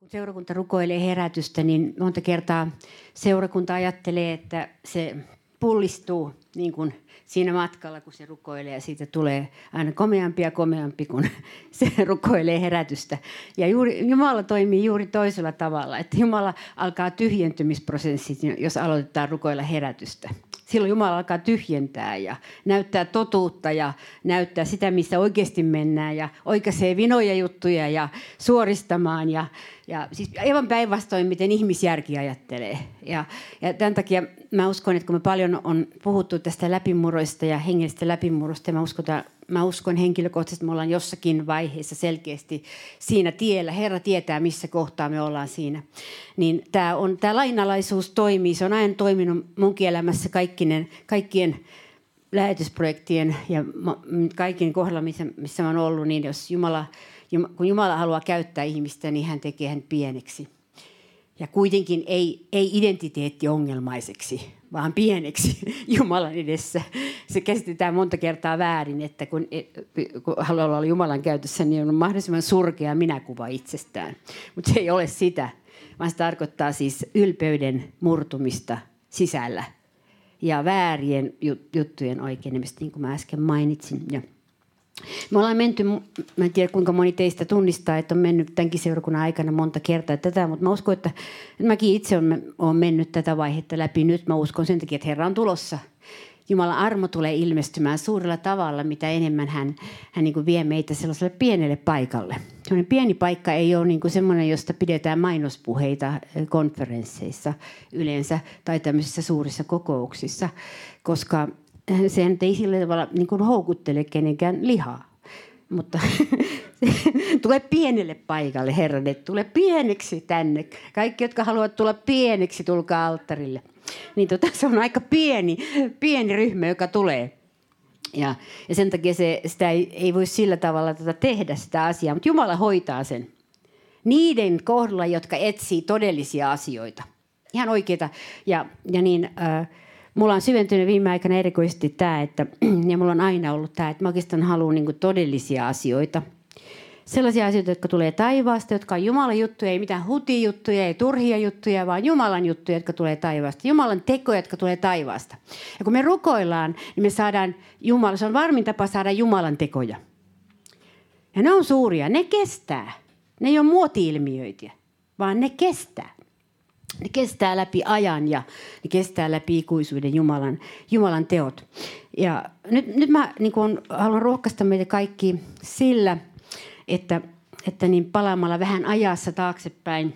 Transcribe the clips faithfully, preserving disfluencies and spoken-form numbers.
Kun seurakunta rukoilee herätystä, niin monta kertaa seurakunta ajattelee, että se pullistuu niin kuin siinä matkalla, kun se rukoilee. Ja siitä tulee aina komeampi ja komeampi, kun se rukoilee herätystä. Ja juuri, Jumala toimii juuri toisella tavalla. Että Jumala alkaa tyhjentymisprosessit, jos aloitetaan rukoilla herätystä. Silloin Jumala alkaa tyhjentää ja näyttää totuutta ja näyttää sitä, missä oikeasti mennään. Ja oikaisee vinoja juttuja ja suoristamaan. Ja, ja siis aivan päinvastoin, miten ihmisjärki ajattelee. Ja, ja tämän takia mä uskon, että kun me paljon on puhuttu tästä läpimurroista ja hengellisestä läpimurrosta, ja mä uskon, mä uskon henkilökohtaisesti, että me ollaan jossakin vaiheessa selkeästi siinä tiellä. Herra tietää, missä kohtaa me ollaan siinä. Niin tämä on, tämä lainalaisuus toimii. Se on aina toiminut munkin elämässä kaikkinen, kaikkien lähetysprojektien ja kaiken kohdalla, missä, missä mä oon ollut. Niin jos Jumala, kun Jumala haluaa käyttää ihmistä, niin hän tekee hän pieneksi. Ja kuitenkin ei, ei identiteettiongelmaiseksi, vaan pieneksi Jumalan edessä. Se käsitetään monta kertaa väärin, että kun, kun haluaa olla Jumalan käytössä, niin on mahdollisimman surkea minäkuva itsestään. Mutta se ei ole sitä, vaan se tarkoittaa siis ylpeyden murtumista sisällä ja väärien juttujen oikeenemista, niin kuin mä äsken mainitsin. Ja me ollaan menty, mä en tiedä kuinka moni teistä tunnistaa, että on mennyt tämänkin seurakunnan aikana monta kertaa tätä, mutta mä uskon, että mäkin itse olen mennyt tätä vaihetta läpi nyt. Mä uskon sen takia, että Herra on tulossa. Jumalan armo tulee ilmestymään suurella tavalla, mitä enemmän hän, hän niin kuin vie meitä sellaiselle pienelle paikalle. Sellainen pieni paikka ei ole niin kuin semmoinen, josta pidetään mainospuheita konferensseissa yleensä tai tämmöisissä suurissa kokouksissa, koska sehän ei sillä tavalla niin kuin houkuttele kenenkään lihaa, mutta tule pienelle paikalle, Herran, että tule pieneksi tänne. Kaikki, jotka haluavat tulla pieneksi, tulkaa alttarille. Niin tota, se on aika pieni, pieni ryhmä, joka tulee. Ja, ja sen takia se, sitä ei, ei voi sillä tavalla tota tehdä sitä asiaa, mutta Jumala hoitaa sen. Niiden kohdalla, jotka etsii todellisia asioita. Ihan oikeita. Ja, ja niin... Äh, Mulla on syventynyt viime aikana erikoisesti tämä, että, ja mulla on aina ollut tämä, että mä oikeastaan haluan niin kuin todellisia asioita. Sellaisia asioita, jotka tulee taivaasta, jotka on Jumalan juttuja, ei mitään hutijuttuja, ei turhia juttuja, vaan Jumalan juttuja, jotka tulee taivaasta. Jumalan tekoja, jotka tulee taivaasta. Ja kun me rukoillaan, niin me saadaan Jumala, se on varmin tapa saada Jumalan tekoja. Ja ne on suuria, ne kestää. Ne ei ole muoti-ilmiöitä, vaan ne kestää. Ne kestää läpi ajan ja ne kestää läpi ikuisuuden Jumalan, Jumalan teot. Ja nyt, nyt mä niin kun haluan rohkaista meitä kaikki sillä, että, että niin palaamalla vähän ajassa taaksepäin,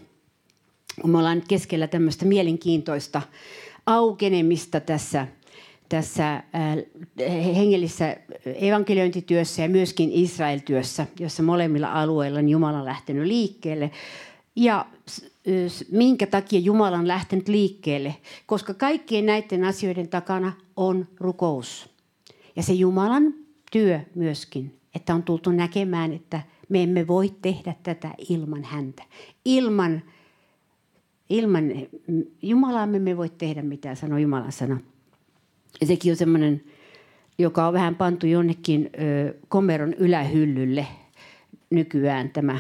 kun me ollaan nyt keskellä tämmöistä mielenkiintoista aukenemista tässä, tässä äh, hengellisessä evankeliointityössä ja myöskin Israel-työssä, jossa molemmilla alueilla on Jumala lähtenyt liikkeelle. Ja minkä takia Jumala on lähtenyt liikkeelle? Koska kaikkien näiden asioiden takana on rukous. Ja se Jumalan työ myöskin, että on tultu näkemään, että me emme voi tehdä tätä ilman häntä. Ilman, ilman Jumalaa me emme voi tehdä mitään, sanoo Jumalan sana. Ja sekin on semmoinen, joka on vähän pantu jonnekin ö, komeron ylähyllylle nykyään tämä,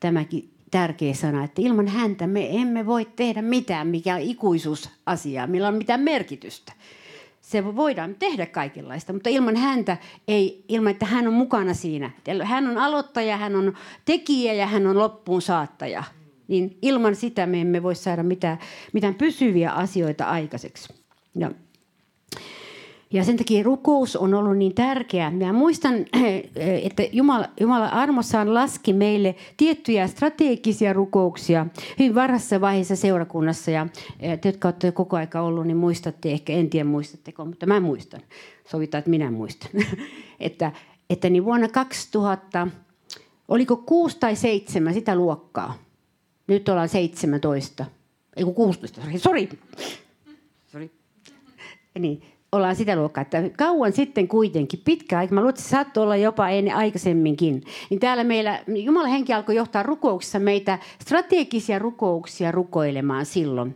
tämäkin. Tärkeä sana, että ilman häntä me emme voi tehdä mitään, mikä on ikuisuusasiaa, millä on mitään merkitystä. Se voidaan tehdä kaikenlaista, mutta ilman häntä ei, ilman että hän on mukana siinä. Hän on aloittaja, hän on tekijä ja hän on loppuun saattaja. Niin ilman sitä me emme voi saada mitään, mitään pysyviä asioita aikaiseksi. Ja, ja sen takia rukous on ollut niin tärkeä. Minä muistan, että Jumala, Jumala armossaan laski meille tiettyjä strategisia rukouksia hyvin varhaisessa vaiheessa seurakunnassa. Ja te, jotka olette koko aika ollut, niin muistatte ehkä, en tiedä muistatteko, mutta mä muistan. Sovitaan, että minä muistan. että että niin vuonna kaksituhatta, oliko kuusi tai seitsemän sitä luokkaa? Nyt ollaan seitsemäntoista. Ei kun kuusitoista, sori. Sori. Niin. Ollaan sitä luokkaa, että kauan sitten kuitenkin, pitkä aika, mä luulen, että se saattoi olla jopa ennen aikaisemminkin. Niin täällä meillä, Jumalan henki alkoi johtaa rukouksissa meitä strategisia rukouksia rukoilemaan silloin.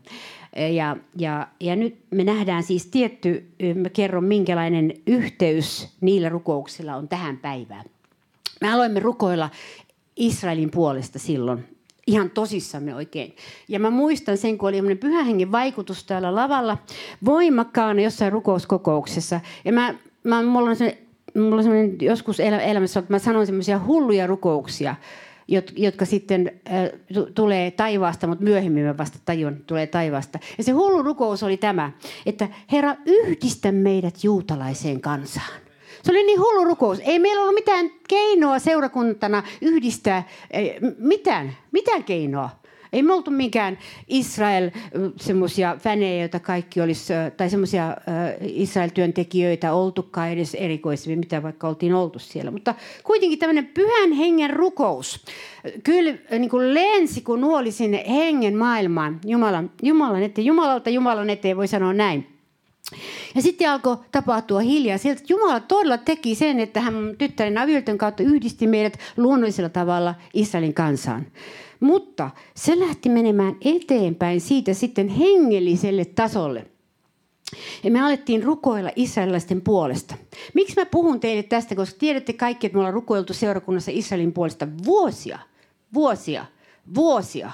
Ja, ja, ja nyt me nähdään siis tietty, mä kerron minkälainen yhteys niillä rukouksilla on tähän päivään. Me aloimme rukoilla Israelin puolesta silloin. ihan tosissamme oikein. Ja mä muistan sen, kun oli semmoinen pyhähengen vaikutus täällä lavalla voimakkaana jossain rukouskokouksessa. Ja mä, mä, mulla on semmoinen joskus elä, elämässä, että mä sanon semmoisia hulluja rukouksia, Jot, jotka sitten äh, t- tulee taivaasta, mutta myöhemmin mä vasta tajun, tulee taivaasta. Ja se hullu rukous oli tämä, että Herra, yhdistä meidät juutalaiseen kansaan. Se oli niin hullu rukous. Ei meillä ollut mitään keinoa seurakuntana yhdistää, ei, mitään, mitään keinoa. Ei me oltu minkään Israel, semmoisia fänejä, joita kaikki olisi, tai semmoisia Israel-työntekijöitä oltukaan edes erikoisemmin, mitä vaikka oltiin oltu siellä. Mutta kuitenkin tämmöinen pyhän hengen rukous kyllä niin kuin lensi, kun nuoli sinne hengen maailmaan Jumalan, Jumalan eteen. Jumalalta Jumalan eteen voi sanoa näin. Ja sitten alkoi tapahtua hiljaa sieltä, että Jumala todella teki sen, että hän tyttären avioliiton kautta yhdisti meidät luonnollisella tavalla Israelin kansaan. Mutta se lähti menemään eteenpäin siitä sitten hengelliselle tasolle. Ja me alettiin rukoilla israelilaisten puolesta. Miksi mä puhun teille tästä? Koska tiedätte kaikki, että me ollaan rukoiltu seurakunnassa Israelin puolesta vuosia, vuosia, vuosia.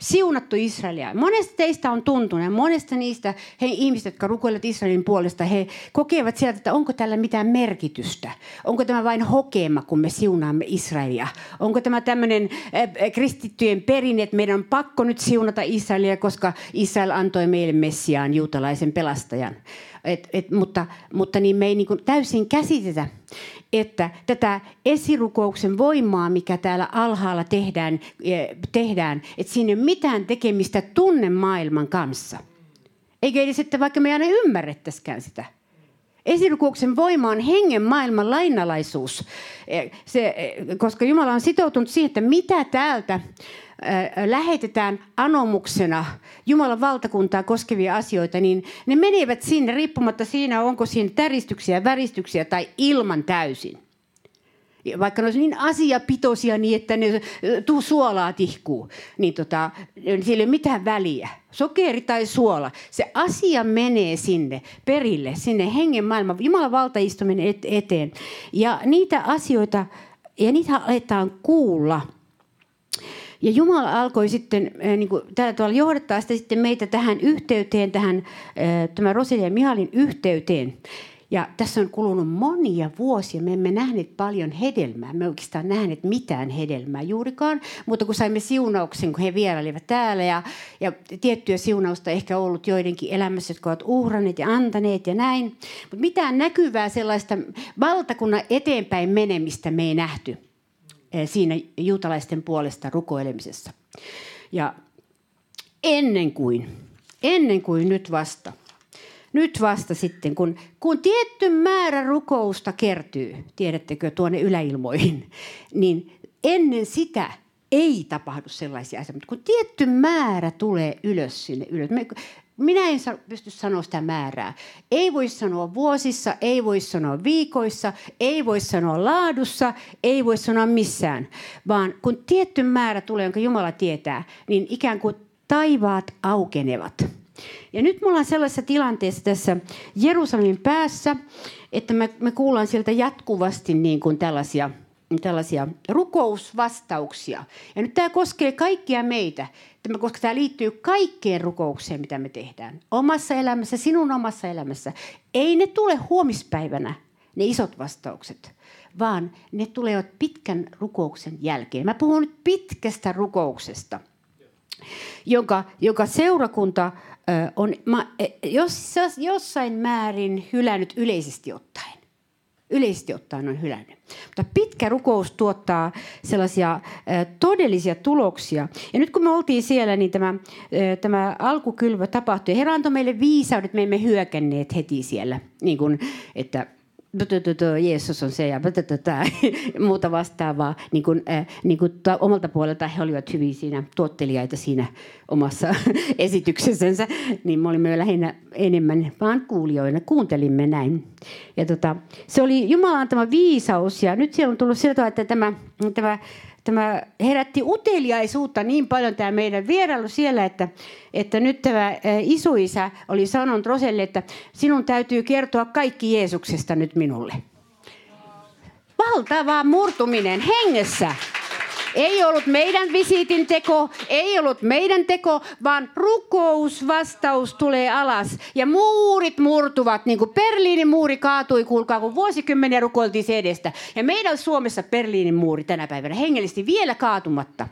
Siunattu Israelia. Monesta teistä on tuntunut, ja monesta niistä he ihmiset, jotka rukoilevat Israelin puolesta, he kokevat sieltä, että onko tällä mitään merkitystä. Onko tämä vain hokema, kun me siunaamme Israelia? Onko tämä tämmöinen äh, kristittyjen perinne, että meidän on pakko nyt siunata Israelia, koska Israel antoi meille Messiaan, juutalaisen pelastajan. Et, et, mutta mutta niin me ei niin kuin täysin käsitetä, että tätä esirukouksen voimaa, mikä täällä alhaalla tehdään, eh, tehdään että siinä ei ole mitään tekemistä tunnemaailman kanssa. Eikä edes, että vaikka me ei aina ymmärrettäisikään sitä. Esirukouksen voima on hengen maailman lainalaisuus, eh, se, eh, koska Jumala on sitoutunut siihen, että mitä täältä lähetetään anomuksena Jumalan valtakuntaa koskevia asioita, niin ne menevät sinne riippumatta siinä, onko siinä täristyksiä, väristyksiä tai ilman täysin. Vaikka ne olisi niin asiapitoisia niin, että ne tuu suolaa tihkuu, niin tota, sillä ei ole mitään väliä. Sokeri tai suola, se asia menee sinne perille, sinne hengen maailman, Jumalan valtaistuminen eteen. Ja niitä asioita, ja niitä aletaan kuulla. Ja Jumala alkoi sitten niin kuin tällä tavalla johdattaa sitä sitten meitä tähän yhteyteen, tähän tämän Roselin ja Mihalin yhteyteen. Ja tässä on kulunut monia vuosia. Me emme nähneet paljon hedelmää. Me oikeastaan nähneet mitään hedelmää juurikaan. Mutta kun saimme siunauksen, kun he vierailivat täällä. Ja, ja tiettyä siunausta ehkä ollut joidenkin elämässä, jotka ovat uhranneet ja antaneet ja näin. Mutta mitään näkyvää sellaista valtakunnan eteenpäin menemistä me ei nähty siinä juutalaisten puolesta rukoilemisessa. Ja ennen kuin, ennen kuin nyt vasta, nyt vasta sitten, kun, kun tietty määrä rukousta kertyy, tiedättekö, tuonne yläilmoihin, niin ennen sitä ei tapahdu sellaisia asioita, mutta kun tietty määrä tulee ylös sinne ylös. Minä en pysty sanoa sitä määrää. Ei voi sanoa vuosissa, ei voi sanoa viikoissa, ei voi sanoa laadussa, ei voi sanoa missään. Vaan kun tietty määrä tulee, jonka Jumala tietää, niin ikään kuin taivaat aukenevat. Ja nyt me ollaan sellaisessa tilanteessa tässä Jerusalemin päässä, että me, me kuullaan sieltä jatkuvasti niin kuin tällaisia, tällaisia rukousvastauksia. Ja nyt tämä koskee kaikkia meitä. Tämä, koska tämä liittyy kaikkeen rukoukseen, mitä me tehdään. Omassa elämässä, sinun omassa elämässä. Ei ne tule huomispäivänä, ne isot vastaukset, vaan ne tulevat pitkän rukouksen jälkeen. Mä puhun nyt pitkästä rukouksesta, jonka, joka seurakunta ö, on mä, jos, jossain määrin hylännyt yleisesti ottaen. Yleisesti ottaen on hylännyt. Mutta pitkä rukous tuottaa sellaisia eh, todellisia tuloksia. Ja nyt kun me oltiin siellä, niin tämä, eh, tämä alkukylvö tapahtui. Herra antoi meille viisaudet, me emme hyökänneet heti siellä. Niin kuin, että Jeesus on se ja muuta vastaavaa. Niin kuin, eh, niin kuin ta, omalta puolelta he olivat hyvin siinä tuottelijaita siinä omassa esityksensä. Niin me olimme lähinnä enemmän vaan kuulijoina. Kuuntelimme näin. Ja tota, se oli Jumalan antama viisaus ja nyt siellä on tullut sillä tavalla, että tämä, tämä, tämä herätti uteliaisuutta niin paljon tämä meidän vierailu siellä, että, että nyt tämä isoisä oli sanonut Roselle, että sinun täytyy kertoa kaikki Jeesuksesta nyt minulle. Valtava murtuminen hengessä. Ei ollut meidän visiitin teko, ei ollut meidän teko, vaan rukousvastaus tulee alas. Ja muurit murtuvat, niin kuin Berliinin muuri kaatui, kuulkaa, kun vuosikymmeniä rukoiltiin se edestä. Ja meidän Suomessa Berliinin muuri tänä päivänä hengellisesti vielä kaatumatta.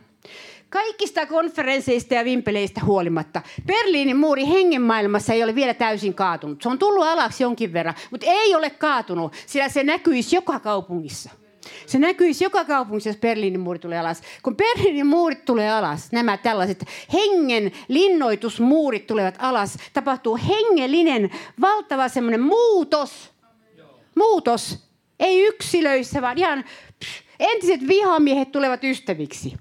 Kaikista konferensseista ja vimpeleistä huolimatta. Berliinin muuri hengenmaailmassa ei ole vielä täysin kaatunut. Se on tullut alaksi jonkin verran, mutta ei ole kaatunut, sillä se näkyisi joka kaupungissa. Se näkyisi joka kaupungissa, jos Berliinin muuri tulee alas. Kun Berliinin muurit tulee alas, nämä tällaiset hengen linnoitusmuurit tulevat alas, tapahtuu hengellinen, valtava semmoinen muutos. Muutos. Ei yksilöissä, vaan ihan pff, entiset vihamiehet tulevat ystäviksi.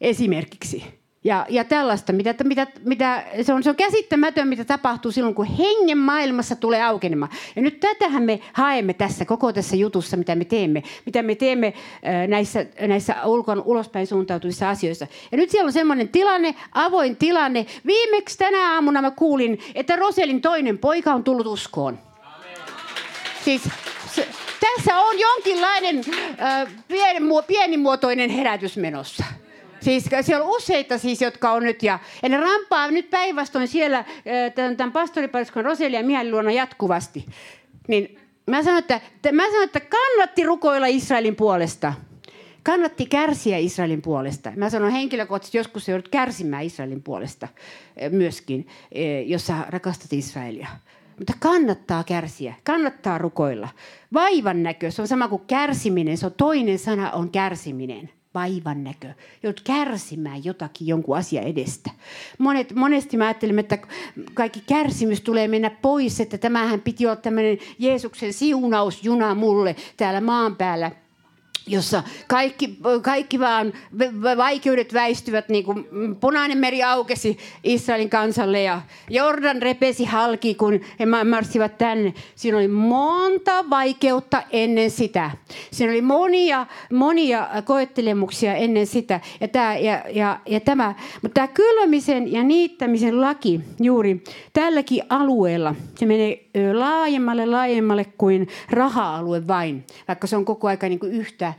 Esimerkiksi. Ja, ja tällaista, mitä, mitä, mitä, se, on, se on käsittämätön, mitä tapahtuu silloin, kun hengen maailmassa tulee aukenemaan. Ja nyt tätähän me haemme tässä, koko tässä jutussa, mitä me teemme. Mitä me teemme näissä, näissä ulkon ulospäin suuntautuvissa asioissa. Ja nyt siellä on semmoinen tilanne, avoin tilanne. Viimeksi tänä aamuna mä kuulin, että Roselin toinen poika on tullut uskoon. Amen. Siis... Se, tässä on jonkinlainen äh, pienimuotoinen herätys menossa. Siis siellä on useita siis, jotka on nyt, ja, ja ne rampaa nyt päinvastoin siellä tämän, tämän pastoripariskunnan Roseli ja Mihailin luona jatkuvasti. Niin mä sanon, että, mä sanon, että kannatti rukoilla Israelin puolesta. Kannatti kärsiä Israelin puolesta. Mä sanon henkilökohtaisesti, joskus joudut kärsimään Israelin puolesta myöskin, jos sä rakastat Israelia. Mutta kannattaa kärsiä, kannattaa rukoilla. Vaivan näkö, se on sama kuin kärsiminen, se on toinen sana on kärsiminen. Vaivan näkö. Joudut kärsimään jotakin jonkun asian edestä. Monet, monesti mä ajattelin, että kaikki kärsimys tulee mennä pois, että tämähän piti olla tämmöinen Jeesuksen siunausjuna mulle täällä maan päällä, jossa kaikki, kaikki vaan vaikeudet väistyvät, niin kuin punainen meri aukesi Israelin kansalle ja Jordan repesi halki, kun he marssivat tänne. Siinä oli monta vaikeutta ennen sitä. Siinä oli monia, monia koettelemuksia ennen sitä. Ja tämä, ja, ja, ja tämä. Mutta tämä kylvämisen ja niittämisen laki juuri tälläkin alueella, se menee laajemmalle laajemmalle kuin raha-alue vain, vaikka se on koko ajan niin kuin yhtä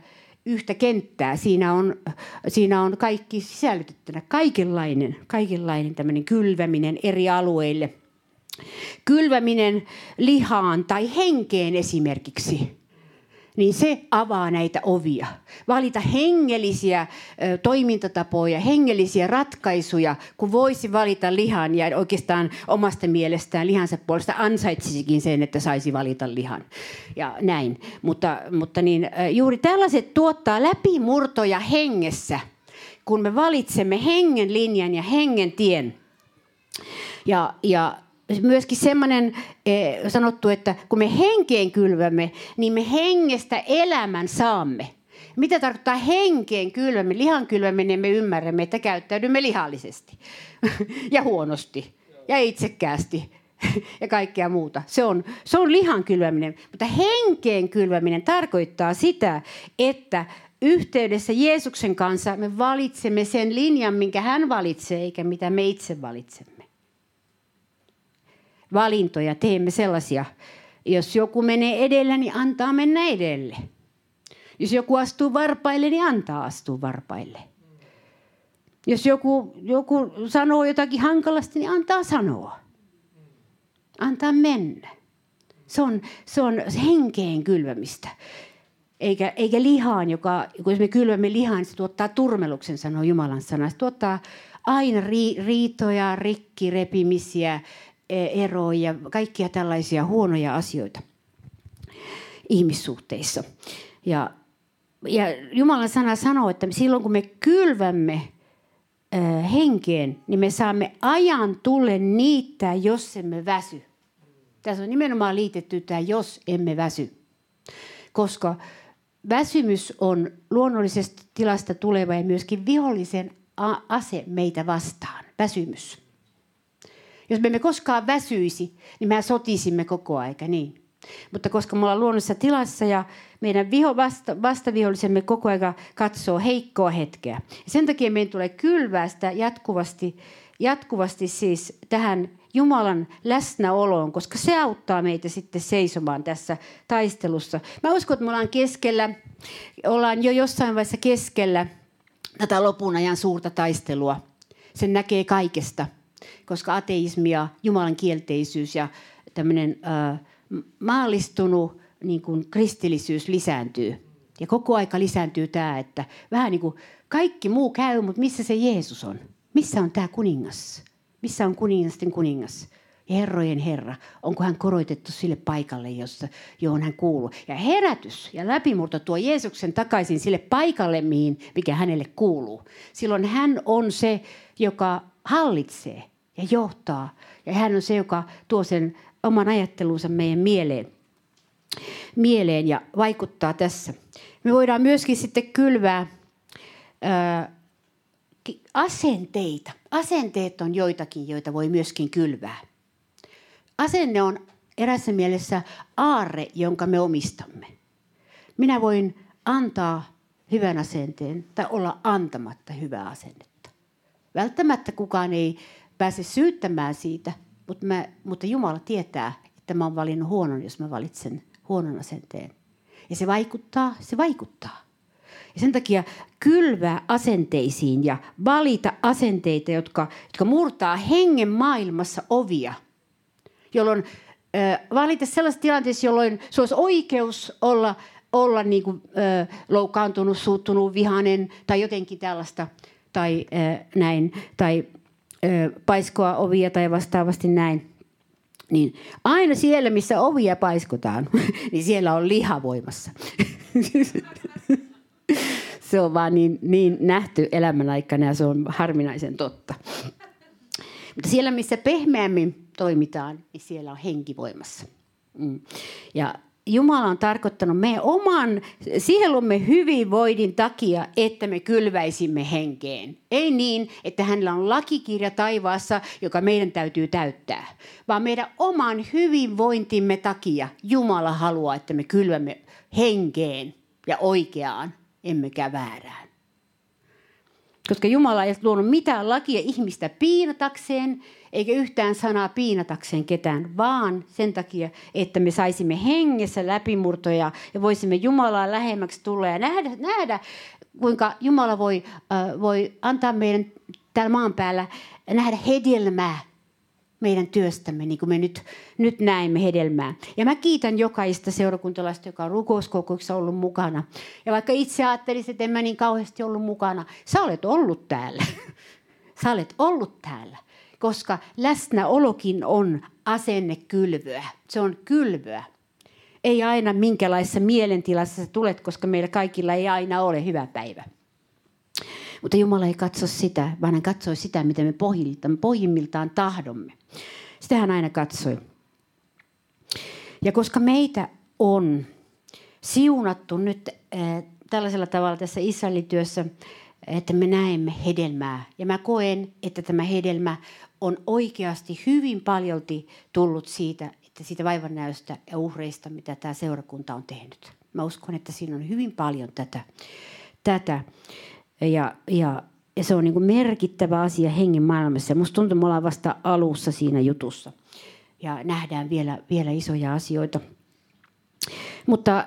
yhtä kenttää. Siinä on, siinä on kaikki sisällytettynä, kaikenlainen, kaikenlainen tämmöinen kylväminen eri alueille. Kylväminen lihaan tai henkeen esimerkiksi, niin se avaa näitä ovia. Valita hengellisiä ö, toimintatapoja, hengellisiä ratkaisuja, kun voisi valita lihan ja oikeastaan omasta mielestään lihansa puolesta ansaitsisikin sen, että saisi valita lihan. Ja näin. Mutta, mutta niin, juuri tällaiset tuottaa läpimurtoja hengessä, kun me valitsemme hengen linjan ja hengen tien. Ja, ja myöskin semmoinen eh, sanottu, että kun me henkeen kylvämme, niin me hengestä elämän saamme. Mitä tarkoittaa henkeen kylvämme? Lihan kylvämme, niin me ymmärrämme, että käyttäydymme lihallisesti ja huonosti ja itsekkäästi ja kaikkea muuta. Se on, se on lihan kylväminen, mutta henkeen kylväminen tarkoittaa sitä, että yhteydessä Jeesuksen kanssa me valitsemme sen linjan, minkä hän valitsee, eikä mitä me itse valitsemme. Valintoja teemme sellaisia. Jos joku menee edellä, niin antaa mennä edelle. Jos joku astuu varpaille, niin antaa astua varpaille. Jos joku, joku sanoo jotakin hankalasti, niin antaa sanoa. Antaa mennä. Se on, se on henkeen kylvämistä. Eikä, eikä lihaan, joka, kun me kylvämme lihaan, niin se tuottaa turmeluksen, sanoo Jumalan sana. Se tuottaa aina ri, riitoja, rikkirepimisiä, eroja, kaikkia tällaisia huonoja asioita ihmissuhteissa. Ja, ja Jumalan sana sanoo, että silloin kun me kylvämme ö, henkeen, niin me saamme ajan tulle niittää, jos emme väsy. Tässä on nimenomaan liitetty tämä, jos emme väsy. Koska väsymys on luonnollisesta tilasta tuleva ja myöskin vihollisen a- ase meitä vastaan. Väsymys. Jos me emme koskaan väsyisi, niin me sotisimme koko aika, niin. Mutta koska me ollaan luonnossa tilassa ja meidän viho, vasta, vastavihollisemme koko ajan katsoo heikkoa hetkeä. Sen takia meidän tulee kylvää sitä jatkuvasti, jatkuvasti siis tähän Jumalan läsnäoloon, koska se auttaa meitä sitten seisomaan tässä taistelussa. Mä uskon, että me ollaan keskellä, ollaan jo jossain vaiheessa keskellä tätä lopun ajan suurta taistelua. Sen näkee kaikesta, koska ateismi ja Jumalan kielteisyys ja tämmöinen äh, maallistunut niin kuin kristillisyys lisääntyy. Ja koko aika lisääntyy tämä, että vähän niin kuin kaikki muu käy, mutta missä se Jeesus on? Missä on tämä kuningas? Missä on kuningasten kuningas? Ja herrojen herra, onko hän korotettu sille paikalle, jossa, johon hän kuuluu? Ja herätys ja läpimurto tuo Jeesuksen takaisin sille paikalle, mihin, mikä hänelle kuuluu. Silloin hän on se, joka hallitsee ja johtaa. Ja hän on se, joka tuo sen oman ajattelunsa meidän mieleen, mieleen ja vaikuttaa tässä. Me voidaan myöskin sitten kylvää Öö, asenteita. Asenteet on joitakin, joita voi myöskin kylvää. Asenne on erässä mielessä aarre, jonka me omistamme. Minä voin antaa hyvän asenteen tai olla antamatta hyvää asennetta. Välttämättä kukaan ei pääse syyttämään siitä, mutta, mä, mutta Jumala tietää, että mä oon valinnut huonon, jos mä valitsen huonon asenteen. Ja se vaikuttaa, se vaikuttaa. Ja sen takia kylvää asenteisiin ja valita asenteita, jotka, jotka murtaa hengen maailmassa ovia. Jolloin äh, valita sellaisessa tilanteessa, jolloin se olisi oikeus olla, olla niin kuin, äh, loukkaantunut, suuttunut, vihainen tai jotenkin tällaista. Tai äh, näin, tai äh, paiskoa ovia tai vastaavasti näin. Niin aina siellä, missä ovia paiskotaan, niin siellä on liha voimassa. Se on vaan niin, niin nähty elämän aikana ja se on harminaisen totta. Mutta siellä, missä pehmeämmin toimitaan, niin siellä on henki voimassa. Ja Jumala on tarkoittanut meidän oman sielumme hyvinvoinnin takia, että me kylväisimme henkeen. Ei niin, että hänellä on lakikirja taivaassa, joka meidän täytyy täyttää. Vaan meidän oman hyvinvointimme takia Jumala haluaa, että me kylvämme henkeen ja oikeaan. Emmekä väärään. Koska Jumala ei luonut mitään lakia ihmistä piinatakseen, eikä yhtään sanaa piinatakseen ketään, vaan sen takia, että me saisimme hengessä läpimurtoja ja voisimme Jumalaa lähemmäksi tulla ja nähdä, nähdä kuinka Jumala voi, äh, voi antaa meidän täällä maan päällä nähdä hedelmää meidän työstämme, niin kuin me nyt, nyt näemme hedelmää. Ja mä kiitän jokaista seurakuntalaista, joka on rukouskokouksessa ollut mukana. Ja vaikka itse ajattelisin, että en mä niin kauheasti ollut mukana, sä olet ollut täällä. Sä olet ollut täällä, koska läsnäolokin on asennekylvöä. Se on kylvöä. Ei aina minkälaisessa mielentilassa sä tulet, koska meillä kaikilla ei aina ole hyvä päivä. Mutta Jumala ei katso sitä, vaan hän katsoi sitä, mitä me pohjimmiltaan tahdomme. Sitä hän aina katsoi. Ja koska meitä on siunattu nyt äh, tällaisella tavalla tässä Israelityössä, että me näemme hedelmää. Ja mä koen, että tämä hedelmä on oikeasti hyvin paljolti tullut siitä, että siitä vaivannäöstä ja uhreista, mitä tämä seurakunta on tehnyt. Mä uskon, että siinä on hyvin paljon tätä. tätä. Ja, ja, ja se on niin kuin merkittävä asia hengen maailmassa. Musta tuntuu, että me ollaan vasta alussa siinä jutussa. Ja nähdään vielä, vielä isoja asioita. Mutta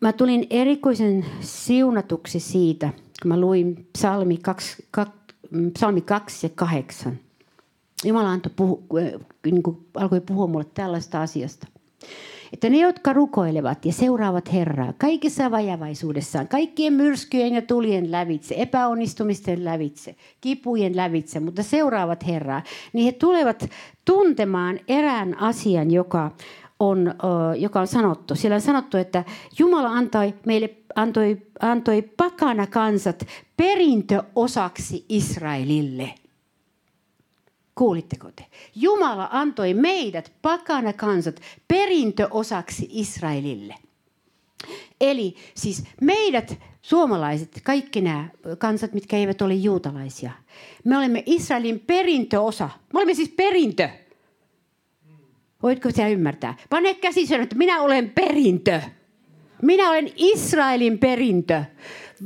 mä tulin erikoisen siunatuksi siitä, kun mä luin psalmi kaksi, kaksi, psalmi kaksi ja kahdeksan. Jumala antoi puhu, niin kuin alkoi puhua mulle tällaista asiasta. Että ne, jotka rukoilevat ja seuraavat Herraa kaikessa vajavaisuudessaan, kaikkien myrskyjen ja tulien lävitse, epäonnistumisten lävitse, kipujen lävitse, mutta seuraavat Herraa, niin he tulevat tuntemaan erään asian, joka on, joka on sanottu. Siellä on sanottu, että Jumala antoi meille antoi, antoi pakana kansat perintöosaksi Israelille. Kuulitteko te? Jumala antoi meidät, pakana kansat, perintöosaksi Israelille. Eli siis meidät, suomalaiset, kaikki nämä kansat, mitkä eivät ole juutalaisia. Me olemme Israelin perintöosa. Me olemme siis perintö. Voitko sä ymmärtää? Pane käsi sanoa, että minä olen perintö. Minä olen Israelin perintö.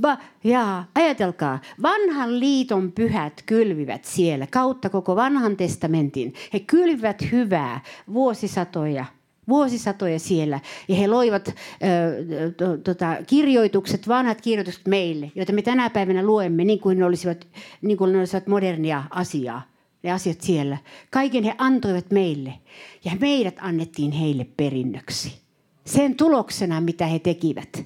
Va- ja ajatelkaa, vanhan liiton pyhät kylvivät siellä kautta koko vanhan testamentin. He kylvivät hyvää vuosisatoja. Vuosisatoja siellä. Ja he loivat ö, to, tota, kirjoitukset, vanhat kirjoitukset meille, joita me tänä päivänä luemme niin kuin ne olisivat, niin kuin ne olisivat modernia asiaa. Ne asiat siellä. Kaiken he antoivat meille. Ja meidät annettiin heille perinnöksi. Sen tuloksena, mitä he tekivät.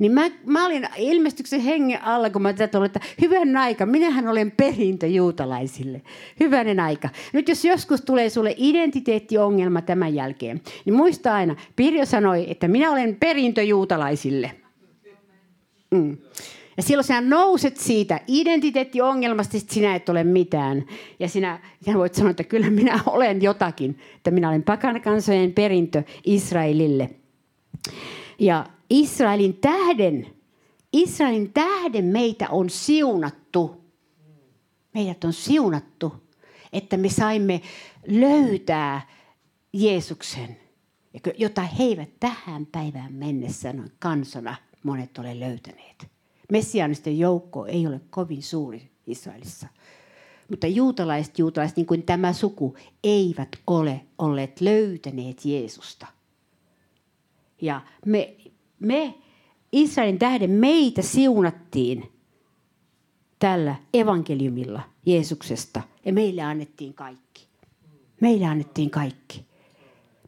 Niin mä, mä olin ilmestyksen hengen alla, kun mä tätä olin, että hyvän aika, minähän olen perintö juutalaisille. Hyvänen aika. Nyt jos joskus tulee sulle identiteettiongelma tämän jälkeen, niin muista aina, Pirjo sanoi, että minä olen perintö juutalaisille. Mm. Ja silloin sinä nouset siitä identiteettiongelmasta, että sinä et ole mitään. Ja sinä, sinä voit sanoa, että kyllä minä olen jotakin. Että minä olen pakanakansojen perintö Israelille. Ja Israelin tähden, Israelin tähden meitä on siunattu. Meidät on siunattu, että me saimme löytää Jeesuksen, jota he eivät tähän päivään mennessä kansana monet ole löytäneet. Messiaanisten joukko ei ole kovin suuri Israelissa. Mutta juutalaiset, juutalaiset, niin kuin tämä suku, eivät ole olleet löytäneet Jeesusta. Ja me, me Israelin tähden meitä siunattiin tällä evankeliumilla Jeesuksesta. Ja meille annettiin kaikki. Meille annettiin kaikki.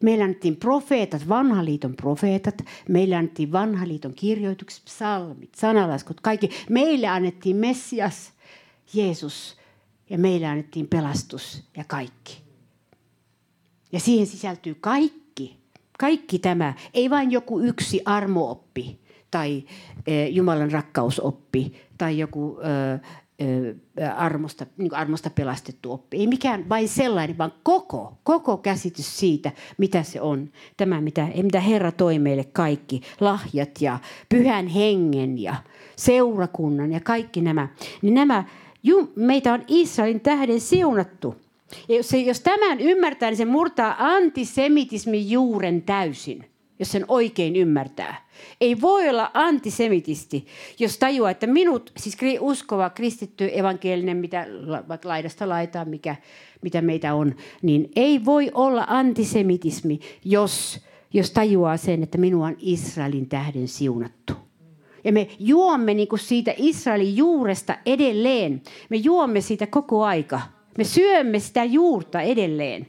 Meillä annettiin profeetat, vanhan liiton profeetat. Meillä annettiin vanhan liiton kirjoitukset, psalmit, sanalaskut, kaikki. Meille annettiin Messias, Jeesus ja meille annettiin pelastus ja kaikki. Ja siihen sisältyy kaikki. Kaikki tämä. Ei vain joku yksi armooppi tai e, Jumalan rakkausoppi tai joku e, e, armosta, niin armosta pelastettu oppi. Ei mikään vain sellainen, vaan koko, koko käsitys siitä, mitä se on. Tämä, mitä, mitä Herra toi meille kaikki. Lahjat ja pyhän hengen ja seurakunnan ja kaikki nämä. Niin nämä ju, meitä on Israelin tähden siunattu. Ja jos, jos tämän ymmärtää, niin se murtaa antisemitismin juuren täysin, jos sen oikein ymmärtää. Ei voi olla antisemitisti, jos tajuaa, että minut, siis uskova, kristitty, evankelinen, mitä vaikka laidasta laitaan, mikä, mitä meitä on, niin ei voi olla antisemitismi, jos, jos tajuaa sen, että minua on Israelin tähden siunattu. Ja me juomme niin kuin siitä Israelin juuresta edelleen. Me juomme siitä koko aika. Me syömme sitä juurta edelleen.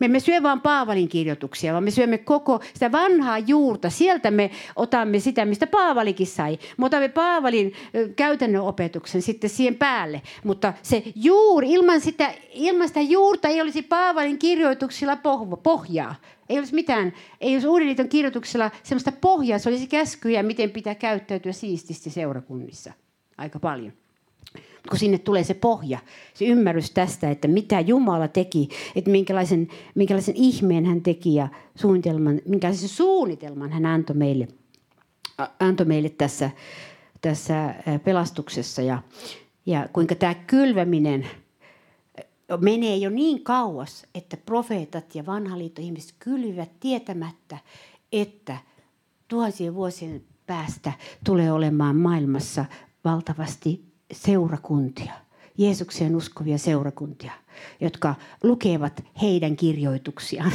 Me emme syö vain Paavalin kirjoituksia, vaan me syömme koko sitä vanhaa juurta. Sieltä me otamme sitä, mistä Paavalikin sai. Me otamme Paavalin käytännön opetuksen sitten siihen päälle. Mutta se juuri, ilman sitä, ilman sitä juurta ei olisi Paavalin kirjoituksilla pohjaa. Ei olisi mitään, ei olisi Uuden liiton kirjoituksilla sellaista pohjaa. Se olisi käskyjä, miten pitää käyttäytyä siististi seurakunnissa. Aika paljon. Kun sinne tulee se pohja, se ymmärrys tästä, että mitä Jumala teki, että minkälaisen, minkälaisen ihmeen hän teki ja suunnitelman, minkälaisen suunnitelman hän antoi meille, antoi meille tässä, tässä pelastuksessa. Ja, ja kuinka tämä kylväminen menee jo niin kauas, että profeetat ja vanhan liiton ihmiset kylvivät tietämättä, että tuhansien vuosien päästä tulee olemaan maailmassa valtavasti seurakuntia, Jeesukseen uskovia seurakuntia, jotka lukevat heidän kirjoituksiaan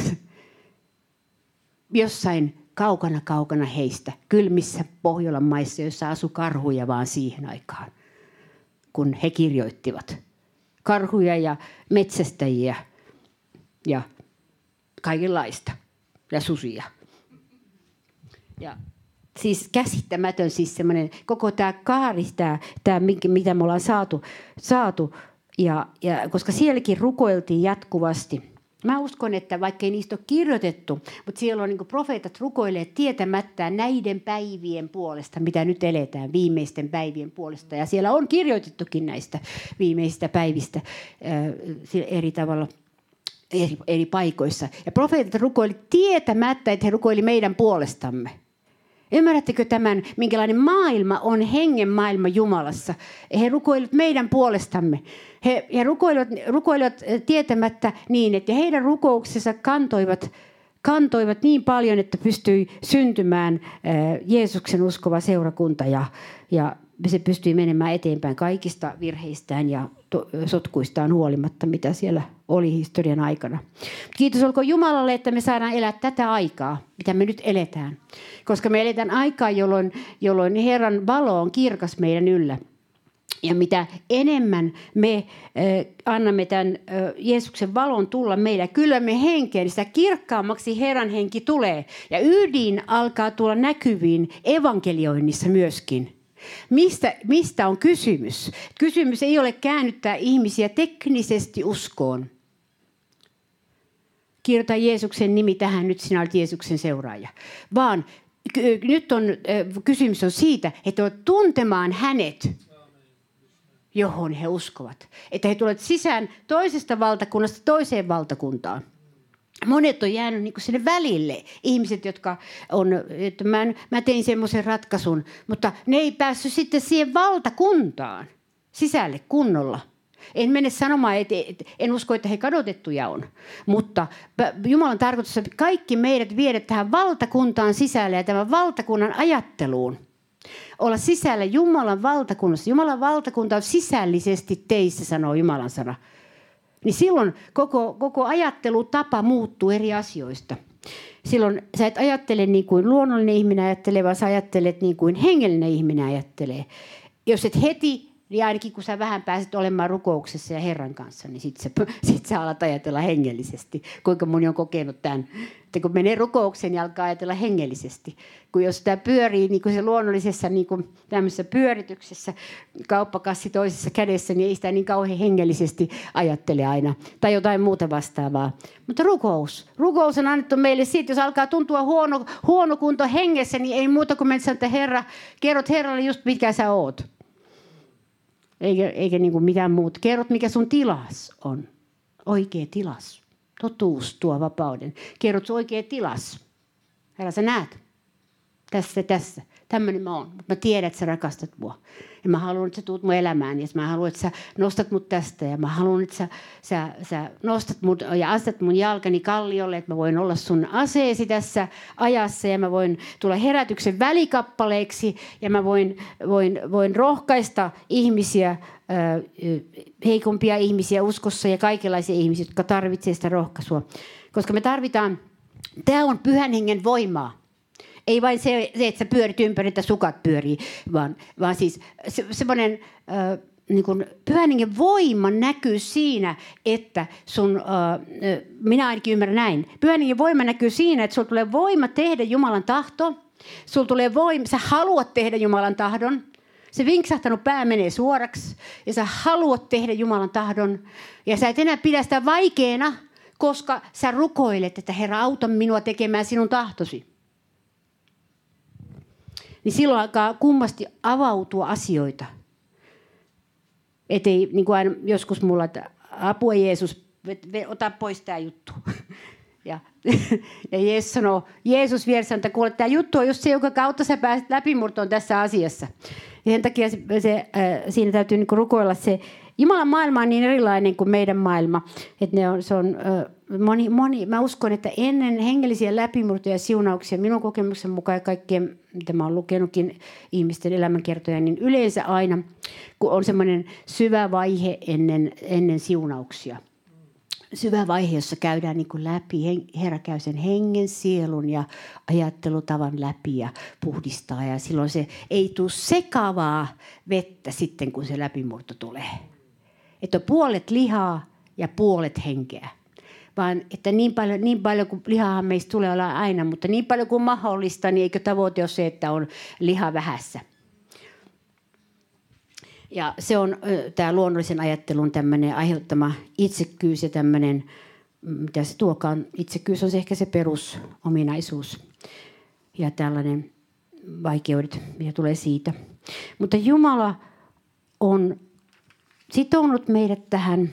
jossain kaukana kaukana heistä, kylmissä Pohjolan maissa, jossa asui karhuja vaan siihen aikaan, kun he kirjoittivat. Karhuja ja metsästäjiä ja kaikenlaista ja susia. Ja siis käsittämätön, siis semmoinen, koko tämä kaari, tämä, tämä, mitä me ollaan saatu, saatu ja, ja, koska sielläkin rukoiltiin jatkuvasti. Mä uskon, että vaikka ei niistä ole kirjoitettu, mutta siellä on niin kuin profeetat rukoilleet tietämättä näiden päivien puolesta, mitä nyt eletään, viimeisten päivien puolesta. Ja siellä on kirjoitettukin näistä viimeisistä päivistä äh, eri tavalla. Eri, eri paikoissa. Ja profeetat rukoili tietämättä, että he rukoili meidän puolestamme. Ymmärrättekö tämän, minkälainen maailma on hengen maailma Jumalassa? He rukoilivat meidän puolestamme. He, he rukoilivat, rukoilivat tietämättä niin, että heidän rukouksensa kantoivat, kantoivat niin paljon, että pystyi syntymään äh, Jeesuksen uskova seurakunta. Ja, ja se pystyi menemään eteenpäin kaikista virheistään ja to, sotkuistaan huolimatta, mitä siellä oli historian aikana. Kiitos olkoon Jumalalle, että me saadaan elää tätä aikaa, mitä me nyt eletään. Koska me eletään aikaa, jolloin, jolloin Herran valo on kirkas meidän yllä. Ja mitä enemmän me äh, annamme tämän äh, Jeesuksen valon tulla meidän kyllämme henkeen, niin sitä kirkkaammaksi Herran henki tulee. Ja ydin alkaa tulla näkyviin evankelioinnissa myöskin. Mistä, mistä on kysymys? Kysymys ei ole käännyttää ihmisiä teknisesti uskoon. Kirjoita Jeesuksen nimi tähän, nyt sinä olet Jeesuksen seuraaja. Vaan k- nyt on, äh, kysymys on siitä, että olet tuntemaan hänet, johon he uskovat. Että he tulevat sisään toisesta valtakunnasta toiseen valtakuntaan. Monet on jäänyt niin kuin sinne välille. Ihmiset, jotka on, että mä, en, mä tein semmoisen ratkaisun, mutta ne ei päässyt sitten siihen valtakuntaan sisälle kunnolla. En mene sanomaan, että en usko, että he kadotettuja on. Mutta Jumalan tarkoitus on kaikki meidät viedä tähän valtakuntaan sisälle ja tämän valtakunnan ajatteluun. Olla sisällä Jumalan valtakunnassa. Jumalan valtakunta on sisällisesti teissä, sanoo Jumalan sana. Niin silloin koko, koko ajattelutapa muuttuu eri asioista. Silloin sä et ajattele niin kuin luonnollinen ihminen ajattelee, vaan sä ajattelet niin kuin hengellinen ihminen ajattelee. Jos et heti, niin ainakin kun sä vähän pääset olemaan rukouksessa ja Herran kanssa, niin sit sä, sit sä alat ajatella hengellisesti. Kuinka moni on kokenut tämän, että kun menee rukoukseen, niin alkaa ajatella hengellisesti. Kun jos tämä pyörii niin kuin se luonnollisessa niin kuin tämmöisessä pyörityksessä, kauppakassi toisessa kädessä, niin ei sitä niin kauhean hengellisesti ajattele aina. Tai jotain muuta vastaavaa. Mutta rukous. Rukous on annettu meille siitä, jos alkaa tuntua huono, huono kunto hengessä, niin ei muuta kuin mennä sanoa, että Herra, kerrot Herralle just mikä sä oot. Eikä, eikä niin kuin mitään muuta. Kerrot, mikä sun tilas on. Oikea tilas. Totuus tuo vapauden. Kerrot sun oikea tilas. Herra, sä näet. Tässä, tässä. Tämmöinen mä oon. Mä tiedän, että sä rakastat mua. Ja mä haluan, että sä tuut mun elämään. Ja mä haluan, että sä nostat mut tästä. Ja mä haluan, että sä, sä, sä nostat mut ja astat mun jalkani kalliolle. Että mä voin olla sun aseesi tässä ajassa. Ja mä voin tulla herätyksen välikappaleeksi. Ja mä voin, voin, voin rohkaista ihmisiä, heikompia ihmisiä uskossa. Ja kaikenlaisia ihmisiä, jotka tarvitsee sitä rohkaisua. Koska me tarvitaan, tää on Pyhän Hengen voimaa. Ei vain se, että sä pyörit ympäri, että sukat pyörii, vaan, vaan siis se, semmoinen äh, niin kuin Pyhän Hengen voima näkyy siinä, että sun, äh, minä ainakin ymmärrän näin, Pyhän Hengen voima näkyy siinä, että sulla tulee voima tehdä Jumalan tahto, sulla tulee voima, sä haluat tehdä Jumalan tahdon, se vinksahtanut pää menee suoraksi ja sä haluat tehdä Jumalan tahdon ja sä et enää pidä sitä vaikeana, koska sä rukoilet, että Herra, auta minua tekemään sinun tahtosi. Niin silloin alkaa kummasti avautua asioita. Että ei, niin kuin aina joskus mulla, että apua Jeesus, ota pois tämä juttu. Ja, ja Jeesus sanoo, Jeesus vielä sanoo, että kuule, tämä juttu on just se, jonka kautta sä pääset läpimurtoon tässä asiassa. Ja sen takia se, se, äh, siinä täytyy niin kuin rukoilla se, Jumalan maailma on niin erilainen kuin meidän maailma. Että ne on, se on, äh, moni, moni, mä uskon, että ennen hengellisiä läpimurtoja ja siunauksia, minun kokemuksen mukaan ja kaikkien, mitä mä oon lukenutkin ihmisten elämänkertoja, niin yleensä aina, kun on semmoinen syvä vaihe ennen, ennen siunauksia. Syvä vaihe, jossa käydään niin kuin läpi, Herra käy sen hengen, sielun ja ajattelutavan läpi ja puhdistaa. Ja silloin se ei tule sekavaa vettä sitten, kun se läpimurto tulee. Että on puolet lihaa ja puolet henkeä. Vaan että niin paljon, niin paljon kuin lihaa meistä tulee olla aina, mutta niin paljon kuin mahdollista, niin eikö tavoite ole se, että on liha vähässä. Ja se on tämä luonnollisen ajattelun tämmöinen aiheuttama itsekkyys ja tämmöinen, mitä se tuokaan, itsekkyys on se ehkä se perusominaisuus ja tällainen vaikeudet, mitä tulee siitä. Mutta Jumala on sitonut meidät tähän,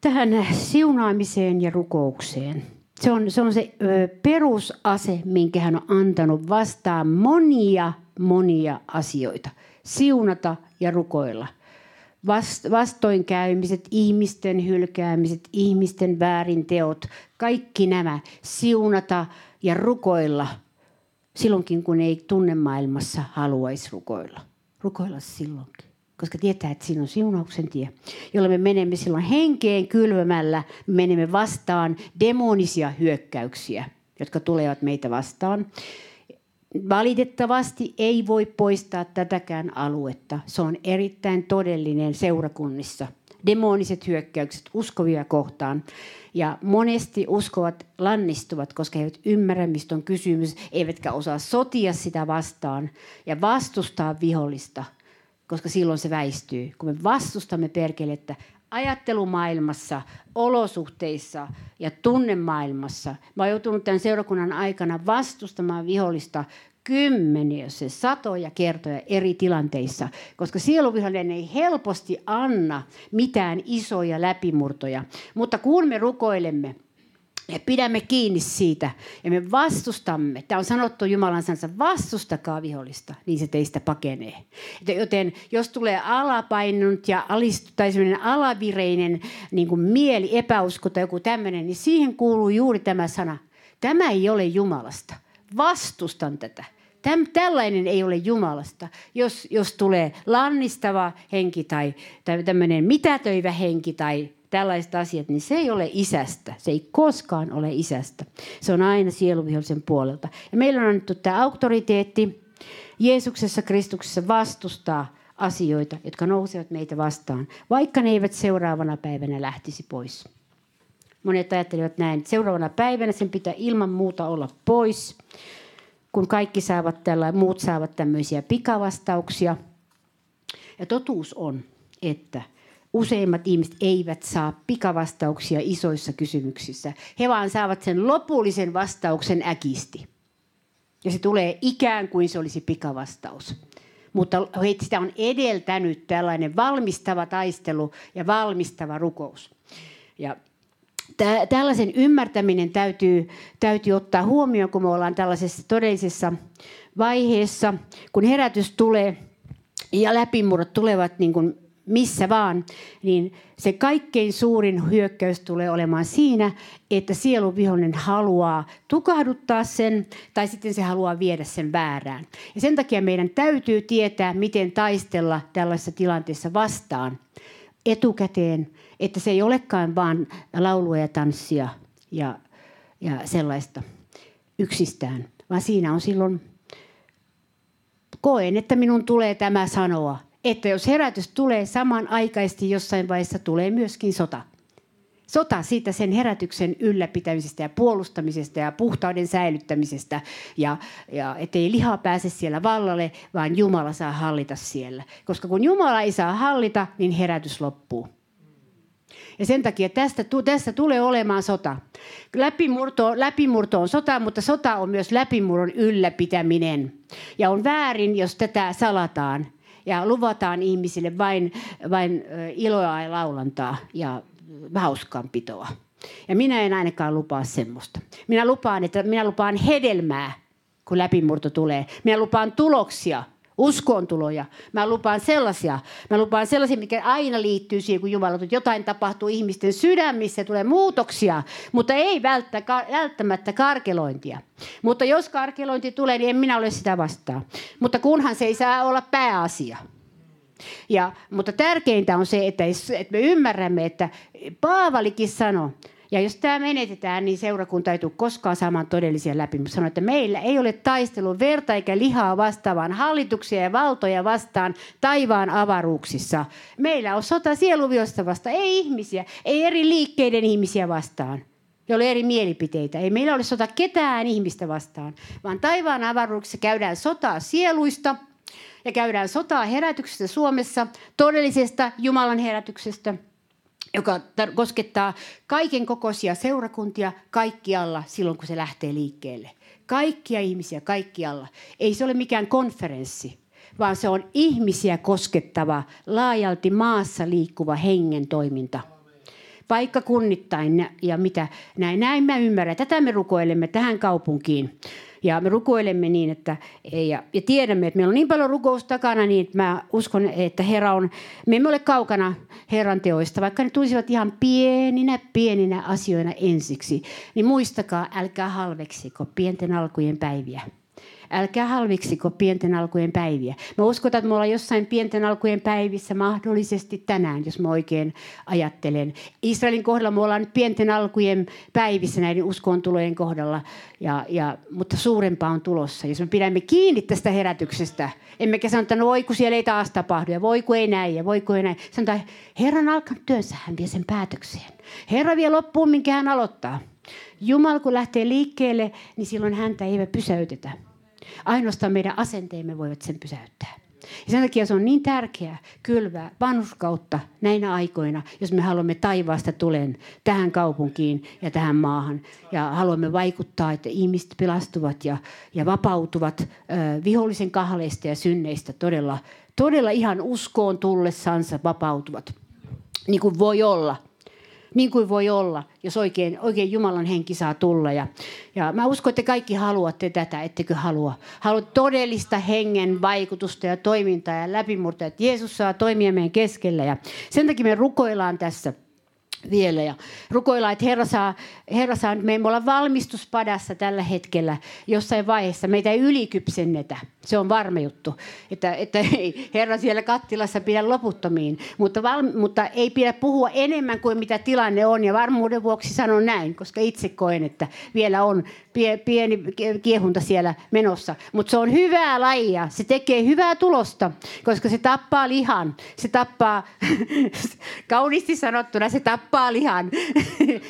tähän siunaamiseen ja rukoukseen. Se on se, on se ö, perusase, minkä hän on antanut vastaan monia, monia asioita. Siunata ja rukoilla. Vast, vastoinkäymiset, ihmisten hylkäämiset, ihmisten väärinteot, kaikki nämä. Siunata ja rukoilla silloinkin, kun ei tunnemaailmassa haluaisi rukoilla. Rukoilla silloinkin, koska tietää, että siinä on siunauksen tie, jolla me menemme silloin henkeen kylvämällä, me menemme vastaan demonisia hyökkäyksiä, jotka tulevat meitä vastaan. Valitettavasti ei voi poistaa tätäkään aluetta. Se on erittäin todellinen seurakunnissa. Demoniset hyökkäykset uskovia kohtaan. Ja monesti uskovat lannistuvat, koska he eivät ymmärrä, mistä on kysymys, eivätkä osaa sotia sitä vastaan ja vastustaa vihollista, koska silloin se väistyy. Kun me vastustamme perkelettä ajattelumaailmassa, olosuhteissa ja tunnemaailmassa. Mä oon joutunut tämän seurakunnan aikana vastustamaan vihollista kymmeniä, jos ei satoja kertoja eri tilanteissa, koska sieluvihollinen ei helposti anna mitään isoja läpimurtoja. Mutta kun me rukoilemme ja pidämme kiinni siitä ja me vastustamme, tämä on sanottu Jumalan sanassa, vastustakaa vihollista, niin se teistä pakenee. Joten jos tulee alapainunut ja alistu, tai sellainen alavireinen niin kuin mieli, epäusko tai joku tämmöinen, niin siihen kuuluu juuri tämä sana. Tämä ei ole Jumalasta. Vastustan tätä. Täm, tällainen ei ole Jumalasta. Jos, jos tulee lannistava henki tai, tai tämmöinen mitätöivä henki tai tällaiset asiat, niin se ei ole isästä. Se ei koskaan ole isästä. Se on aina sieluvihollisen puolelta. Ja meillä on annettu tämä auktoriteetti Jeesuksessa, Kristuksessa vastustaa asioita, jotka nousevat meitä vastaan, vaikka ne eivät seuraavana päivänä lähtisi pois. Monet ajattelevat näin, että seuraavana päivänä sen pitää ilman muuta olla pois, kun kaikki saavat tällä, muut saavat tämmöisiä pikavastauksia. Ja totuus on, että useimmat ihmiset eivät saa pikavastauksia isoissa kysymyksissä. He vaan saavat sen lopullisen vastauksen äkisti. Ja se tulee ikään kuin se olisi pikavastaus. Mutta sitä on edeltänyt tällainen valmistava taistelu ja valmistava rukous. Ja tä- tällaisen ymmärtäminen täytyy, täytyy ottaa huomioon, kun me ollaan tällaisessa todellisessa vaiheessa. Kun herätys tulee ja läpimurrot tulevat niin kuin missä vaan, niin se kaikkein suurin hyökkäys tulee olemaan siinä, että sieluvihollinen haluaa tukahduttaa sen, tai sitten se haluaa viedä sen väärään. Ja sen takia meidän täytyy tietää, miten taistella tällaisessa tilanteessa vastaan etukäteen, että se ei olekaan vaan laulua ja tanssia ja, ja sellaista yksistään, vaan siinä on silloin, koen, että minun tulee tämä sanoa. Että jos herätys tulee samanaikaisesti, jossain vaiheessa tulee myöskin sota. Sota siitä sen herätyksen ylläpitämisestä ja puolustamisesta ja puhtauden säilyttämisestä. Ja, ja ettei liha pääse siellä vallalle, vaan Jumala saa hallita siellä. Koska kun Jumala ei saa hallita, niin herätys loppuu. Ja sen takia tästä, tästä tulee olemaan sota. Läpimurto, läpimurto on sota, mutta sota on myös läpimurron ylläpitäminen. Ja on väärin, jos tätä salataan. Ja luvataan ihmisille vain, vain iloa ja laulantaa ja hauskanpitoa. Ja minä en ainakaan lupaa semmoista. Minä lupaan, että minä lupaan hedelmää, kun läpimurto tulee. Minä lupaan tuloksia, uskontuloja. Mä lupaan sellaisia. Mä lupaan sellaisia, mikä aina liittyy siihen, kun Jumala tuli. Jotain tapahtuu ihmisten sydämissä, tulee muutoksia, mutta ei välttämättä karkelointia. Mutta jos karkelointi tulee, niin en minä ole sitä vastaan. Mutta kunhan se ei saa olla pääasia. Ja, mutta tärkeintä on se, että me ymmärrämme, että Paavalikin sanoi, ja jos tämä menetetään, niin seurakunta ei tule koskaan saamaan todellisia läpi. Mutta sanon, että meillä ei ole taistelun verta eikä lihaa vastaan, vaan hallituksia ja valtoja vastaan taivaan avaruuksissa. Meillä on sota sieluviosta vastaan, ei ihmisiä, ei eri liikkeiden ihmisiä vastaan, joilla on eri mielipiteitä. Ei meillä ole sota ketään ihmistä vastaan, vaan taivaan avaruuksissa käydään sotaa sieluista ja käydään sotaa herätyksestä Suomessa, todellisesta Jumalan herätyksestä, joka tar- koskettaa kaiken kokoisia seurakuntia kaikkialla silloin, kun se lähtee liikkeelle. Kaikkia ihmisiä kaikkialla. Ei se ole mikään konferenssi, vaan se on ihmisiä koskettava, laajalti maassa liikkuva hengen toiminta. paikkakunnittain ja mitä näin. Näin mä ymmärrän. Tätä me rukoilemme tähän kaupunkiin. Ja me rukoilemme niin, että ja, ja tiedämme, että meillä on niin paljon rukous takana, niin että mä uskon, että Herra on, me emme ole kaukana Herran teoista, vaikka ne tulisivat ihan pieninä, pieninä asioina ensiksi. Niin muistakaa, älkää halveksiko pienten alkujen päiviä. Älkää halveksiko pienten alkujen päiviä. Mä uskon, että me ollaan jossain pienten alkujen päivissä mahdollisesti tänään, jos mä oikein ajattelen. Israelin kohdalla me ollaan nyt pienten alkujen päivissä näiden uskontulojen kohdalla, ja, ja, mutta suurempaa on tulossa. Jos me pidämme kiinni tästä herätyksestä, emmekä sanota, no voi kun siellä ei taas tapahdu, ja voi kun ei näin, ja voi kun ei näin. Sanotaan, Herran alkanut työnsä, hän vie sen päätökseen. Herra vie loppuun, minkä hän aloittaa. Jumala kun lähtee liikkeelle, niin silloin häntä ei pysäytetä. Ainoastaan meidän asenteemme voivat sen pysäyttää. Ja sen takia se on niin tärkeää kylvää vanhurskautta näinä aikoina, jos me haluamme taivaasta tulen tähän kaupunkiin ja tähän maahan. Ja haluamme vaikuttaa, että ihmiset pelastuvat ja, ja vapautuvat ö, vihollisen kahleista ja synneistä todella, todella ihan uskoon tullessansa vapautuvat. Niin kuin voi olla. Niin kuin voi olla, jos oikein, oikein Jumalan henki saa tulla. Ja, ja mä uskon, että kaikki haluatte tätä, ettekö halua. Haluat todellista hengen vaikutusta ja toimintaa ja läpimurtoa, että Jeesus saa toimia meidän keskellä. Ja sen takia me rukoillaan tässä vielä ja rukoillaan, että Herra saa, Herra saa, me emme olla valmistuspadassa tällä hetkellä jossain vaiheessa. Meitä ei ylikypsennetä, se on varma juttu, että, että ei Herra siellä kattilassa pidä loputtomiin, mutta, val, mutta ei pidä puhua enemmän kuin mitä tilanne on, ja varmuuden vuoksi sanon näin, koska itse koen, että vielä on pie, pieni kiehunta siellä menossa, mutta se on hyvää lajia, se tekee hyvää tulosta, koska se tappaa lihan, se tappaa, kauniisti sanottuna, se tappaa lihan.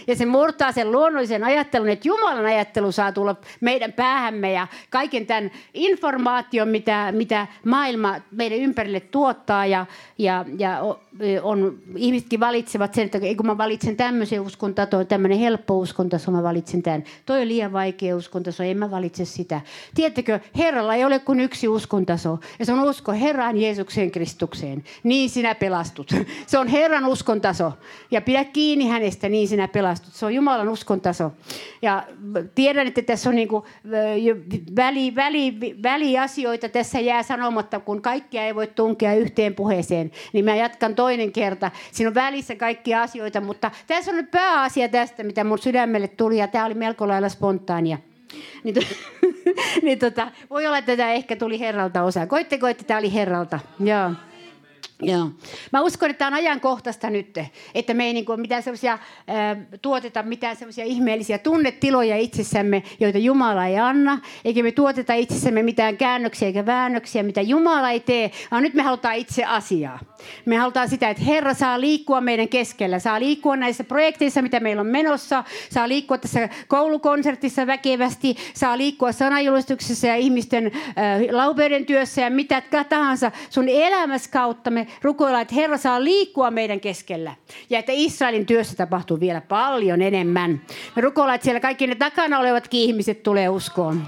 Ja se murtaa sen luonnollisen ajattelun, että Jumalan ajattelu saa tulla meidän päähämme ja kaiken tämän informaation, mitä, mitä maailma meidän ympärille tuottaa. Ja, ja, ja on, ihmisetkin valitsevat sen, että kun mä valitsen tämmöisen uskontaa, toi on tämmöinen helppo uskontaso, mä valitsen tämän. Toi on liian vaikea uskontaso, en mä valitse sitä. Tiedättekö, Herralla ei ole kuin yksi uskontaso, ja se on usko Herran Jeesukseen Kristukseen. Niin sinä pelastut. Se on Herran uskontaso. Ja pidä kiinni hänestä, niin sinä pelastut. Se on Jumalan uskon taso. Ja tiedän, että tässä on niin kuin väli, väli, väliasioita. Tässä jää sanomatta, kun kaikkia ei voi tunkea yhteen puheeseen. Niin mä jatkan toinen kerta. Siinä on välissä kaikkia asioita, mutta tässä on nyt pääasia tästä, mitä mun sydämelle tuli. Ja tämä oli melko lailla spontaania. Niin, t- niin tota, voi olla, että tämä ehkä tuli Herralta osaa. Koitteko, että tämä oli Herralta? Joo. Joo. Mä uskon, että tämä on ajankohtaista nyt, että me ei niin kuin mitään sellaisia, ää, tuoteta mitään sellaisia ihmeellisiä tunnetiloja itsessämme, joita Jumala ei anna, eikä me tuoteta itsessämme mitään käännöksiä eikä väännöksiä, mitä Jumala ei tee, vaan nyt me halutaan itse asiaa. Me halutaan sitä, että Herra saa liikkua meidän keskellä, saa liikkua näissä projekteissa, mitä meillä on menossa, saa liikkua tässä koulukonsertissa väkevästi, saa liikkua sananjulistuksessa ja ihmisten ää, laupeuden työssä ja mitä tahansa sun elämässä kautta me rukoillaan, että Herra saa liikkua meidän keskellä. Ja että Israelin työssä tapahtuu vielä paljon enemmän. Me rukoillaan, että siellä kaikki ne takana olevatkin ihmiset tulee uskoon.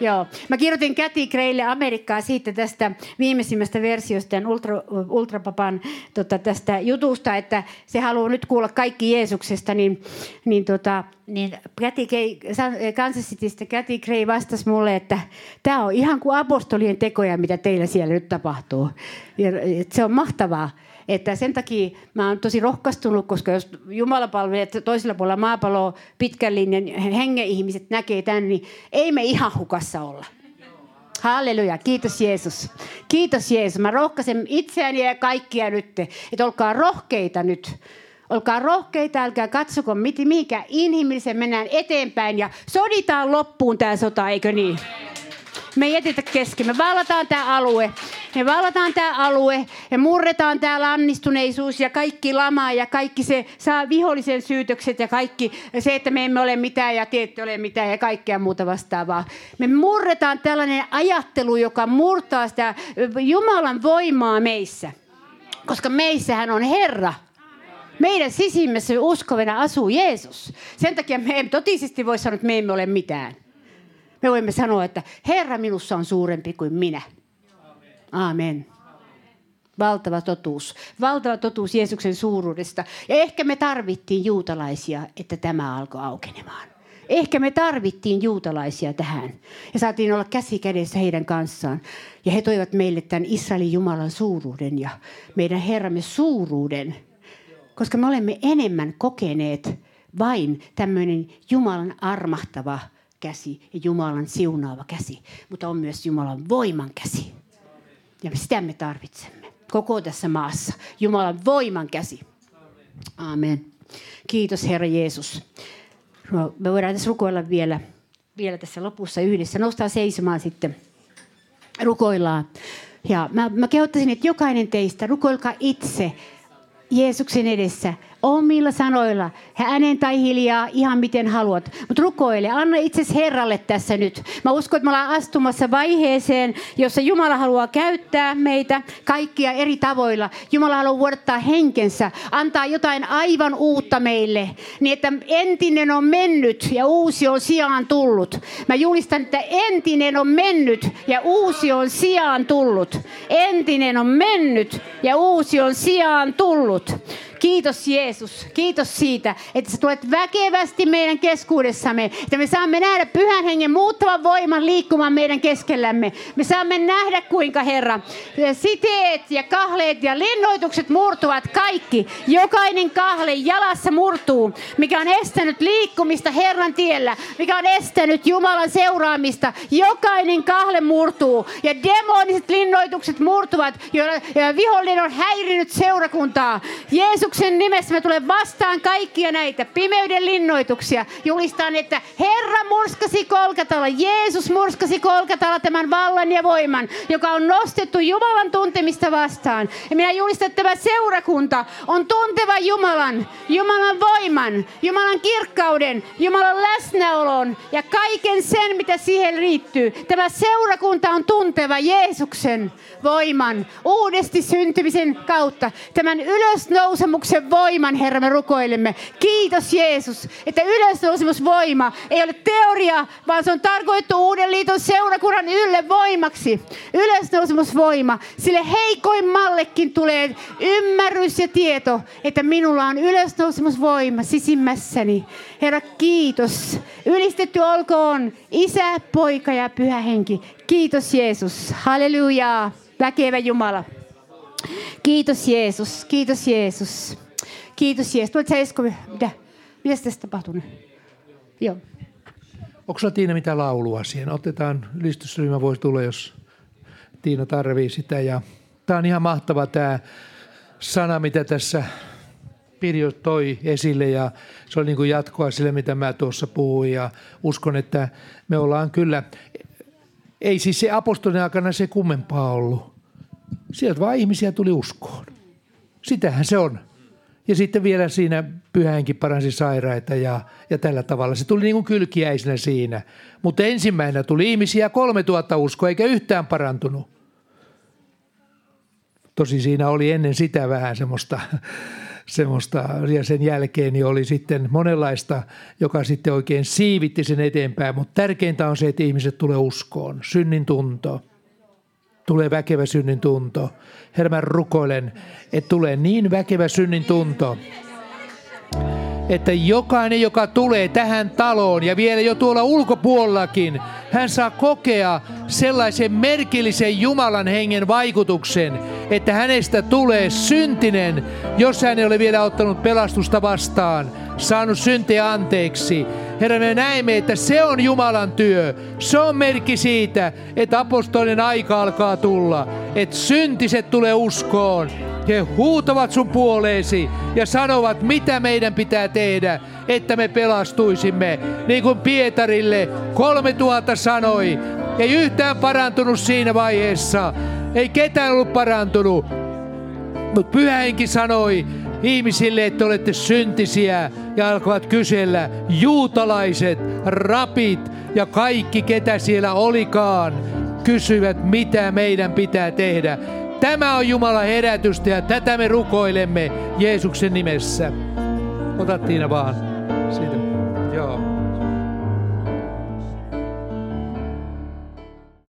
Joo. Mä kirjoitin Kathy Graylle Amerikkaa siitä tästä viimeisimmästä versiosta, ultra, ultrapapan tota, tästä jutusta, että se haluaa nyt kuulla kaikki Jeesuksesta. Niin, niin, tota, niin Kathy Gray, Kansas Citystä Kathy Gray vastasi mulle, että tämä on ihan kuin apostolien tekoja, mitä teillä siellä nyt tapahtuu. Ja, se on mahtavaa. Että sen takia mä oon tosi rohkaistunut, koska jos Jumala palvelee toisella puolella maapalloa pitkän linjan hengen ihmiset näkee tämän, niin ei me ihan hukassa olla. Halleluja, kiitos Jeesus. Kiitos Jeesus. Mä rohkaisen itseäni ja kaikkia nyt, että olkaa rohkeita nyt. Olkaa rohkeita, älkää katsoko mihinkään inhimillisen, mennään eteenpäin ja soditaan loppuun tämä sota, eikö niin? Me ei jätetä kesken. Me vallataan tämä alue. Me vallataan tämä alue ja murretaan tämä lannistuneisuus ja kaikki lama ja kaikki se saa vihollisen syytökset ja kaikki se, että me emme ole mitään ja te ette ole mitään ja kaikkea muuta vastaavaa. Me murretaan tällainen ajattelu, joka murtaa sitä Jumalan voimaa meissä, koska meissähän on Herra. Meidän sisimmässä uskovena asuu Jeesus. Sen takia me emme totisesti voi sanoa, että me emme ole mitään. Me voimme sanoa, että Herra minussa on suurempi kuin minä. Amen. Valtava totuus. Valtava totuus Jeesuksen suuruudesta. Ja ehkä me tarvittiin juutalaisia, että tämä alkoi aukenemaan. Ehkä me tarvittiin juutalaisia tähän. Ja saatiin olla käsi kädessä heidän kanssaan. Ja he toivat meille tämän Israelin Jumalan suuruuden ja meidän Herramme suuruuden. Koska me olemme enemmän kokeneet vain tämmöinen Jumalan armahtava käsi ja Jumalan siunaava käsi. Mutta on myös Jumalan voiman käsi. Ja sitä me tarvitsemme. Koko tässä maassa. Jumalan voiman käsi. Aamen. Kiitos Herra Jeesus. Me voidaan tässä rukoilla vielä, vielä tässä lopussa yhdessä. Noustaan seisomaan sitten. Rukoillaan. Ja mä, mä kehottaisin, että jokainen teistä rukoilkaa itse Jeesuksen edessä. Omilla sanoilla. Ääneen tai hiljaa. Ihan miten haluat. Mutta rukoile. Anna itsesi Herralle tässä nyt. Mä uskon, että me ollaan astumassa vaiheeseen, jossa Jumala haluaa käyttää meitä kaikkia eri tavoilla. Jumala haluaa vuodattaa henkensä. Antaa jotain aivan uutta meille. Niin, että entinen on mennyt ja uusi on sijaan tullut. Mä julistan, että entinen on mennyt ja uusi on sijaan tullut. Entinen on mennyt ja uusi on sijaan tullut. Kiitos Jeesus, kiitos siitä, että sä tulet väkevästi meidän keskuudessamme, että me saamme nähdä Pyhän Hengen muuttavan voiman liikkumaan meidän keskellämme. Me saamme nähdä, kuinka Herra, siteet ja kahleet ja linnoitukset murtuvat kaikki. Jokainen kahle jalassa murtuu, mikä on estänyt liikkumista Herran tiellä, mikä on estänyt Jumalan seuraamista. Jokainen kahle murtuu ja demoniset linnoitukset murtuvat, ja vihollinen on häirinyt seurakuntaa. Jeesus Jeesuksen nimessä me tulee vastaan kaikkia näitä pimeyden linnoituksia. Julistan, että Herra murskasi Golgatalla, Jeesus murskasi Golgatalla tämän vallan ja voiman, joka on nostettu Jumalan tuntemista vastaan. Ja minä julistan, että tämä seurakunta on tunteva Jumalan, Jumalan voiman, Jumalan kirkkauden, Jumalan läsnäolon ja kaiken sen, mitä siihen liittyy. Tämä seurakunta on tunteva Jeesuksen voiman, uudesti syntymisen kautta, tämän ylösnouseman voiman, Herra, me rukoilemme. Kiitos Jeesus, että ylösnousemusvoima ei ole teoria, vaan se on tarkoitettu uuden liiton seurakunnan ylle voimaksi. Ylösnousemusvoima, sille heikoimmallekin tulee ymmärrys ja tieto, että minulla on ylösnousemusvoima sisimmässäni. Herra, kiitos. Ylistetty olkoon Isä, Poika ja Pyhä Henki. Kiitos Jeesus. Hallelujaa. Väkevä Jumala. Kiitos Jeesus, kiitos Jeesus, kiitos Jeesus. Tuoletko sä Esko, mitä? Mitäs tässä tapahtuu? Joo. Onko sulla Tiina mitään laulua siihen? Otetaan, ylistysryhmä voisi tulla, jos Tiina tarvii sitä. Ja tämä on ihan mahtava tämä sana, mitä tässä Pirjo toi esille, ja se oli niin kuin jatkoa sille, mitä mä tuossa puhuin, ja uskon, että me ollaan kyllä, ei siis se apostolien aikana se kummempaa ollut. Sieltä vaan ihmisiä tuli uskoon. Sitähän se on. Ja sitten vielä siinä Pyhä Henki paransi sairaita ja, ja tällä tavalla. Se tuli niin kuin kylkiäisenä siinä. Mutta ensimmäisenä tuli ihmisiä kolmetuhatta uskoa eikä yhtään parantunut. Tosi siinä oli ennen sitä vähän semmoista, semmoista ja sen jälkeen niin oli sitten monenlaista, joka sitten oikein siivitti sen eteenpäin. Mutta tärkeintä on se, että ihmiset tulee uskoon. Synnin tuntoon. Tulee väkevä synnin tunto. Herra, mä rukoilen, että tulee niin väkevä synnin tunto, että jokainen, joka tulee tähän taloon ja vielä jo tuolla ulkopuolellakin, hän saa kokea sellaisen merkillisen Jumalan hengen vaikutuksen, että hänestä tulee syntinen, jos hän ei ole vielä ottanut pelastusta vastaan, saanut syntejä anteeksi. Herra, me näemme, että se on Jumalan työ. Se on merkki siitä, että apostolien aika alkaa tulla. Että syntiset tulee uskoon. He huutavat sun puoleesi ja sanovat, mitä meidän pitää tehdä, että me pelastuisimme. Niin kuin Pietarille kolmetuhatta sanoi. Ei yhtään parantunut siinä vaiheessa. Ei ketään ollut parantunut. Mutta Pyhä Henki sanoi ihmisille, että olette syntisiä, ja alkavat kysellä juutalaiset, rapit ja kaikki, ketä siellä olikaan, kysyvät, mitä meidän pitää tehdä. Tämä on Jumalan herätystä, ja tätä me rukoilemme Jeesuksen nimessä. Ota Tiina vaan siitä.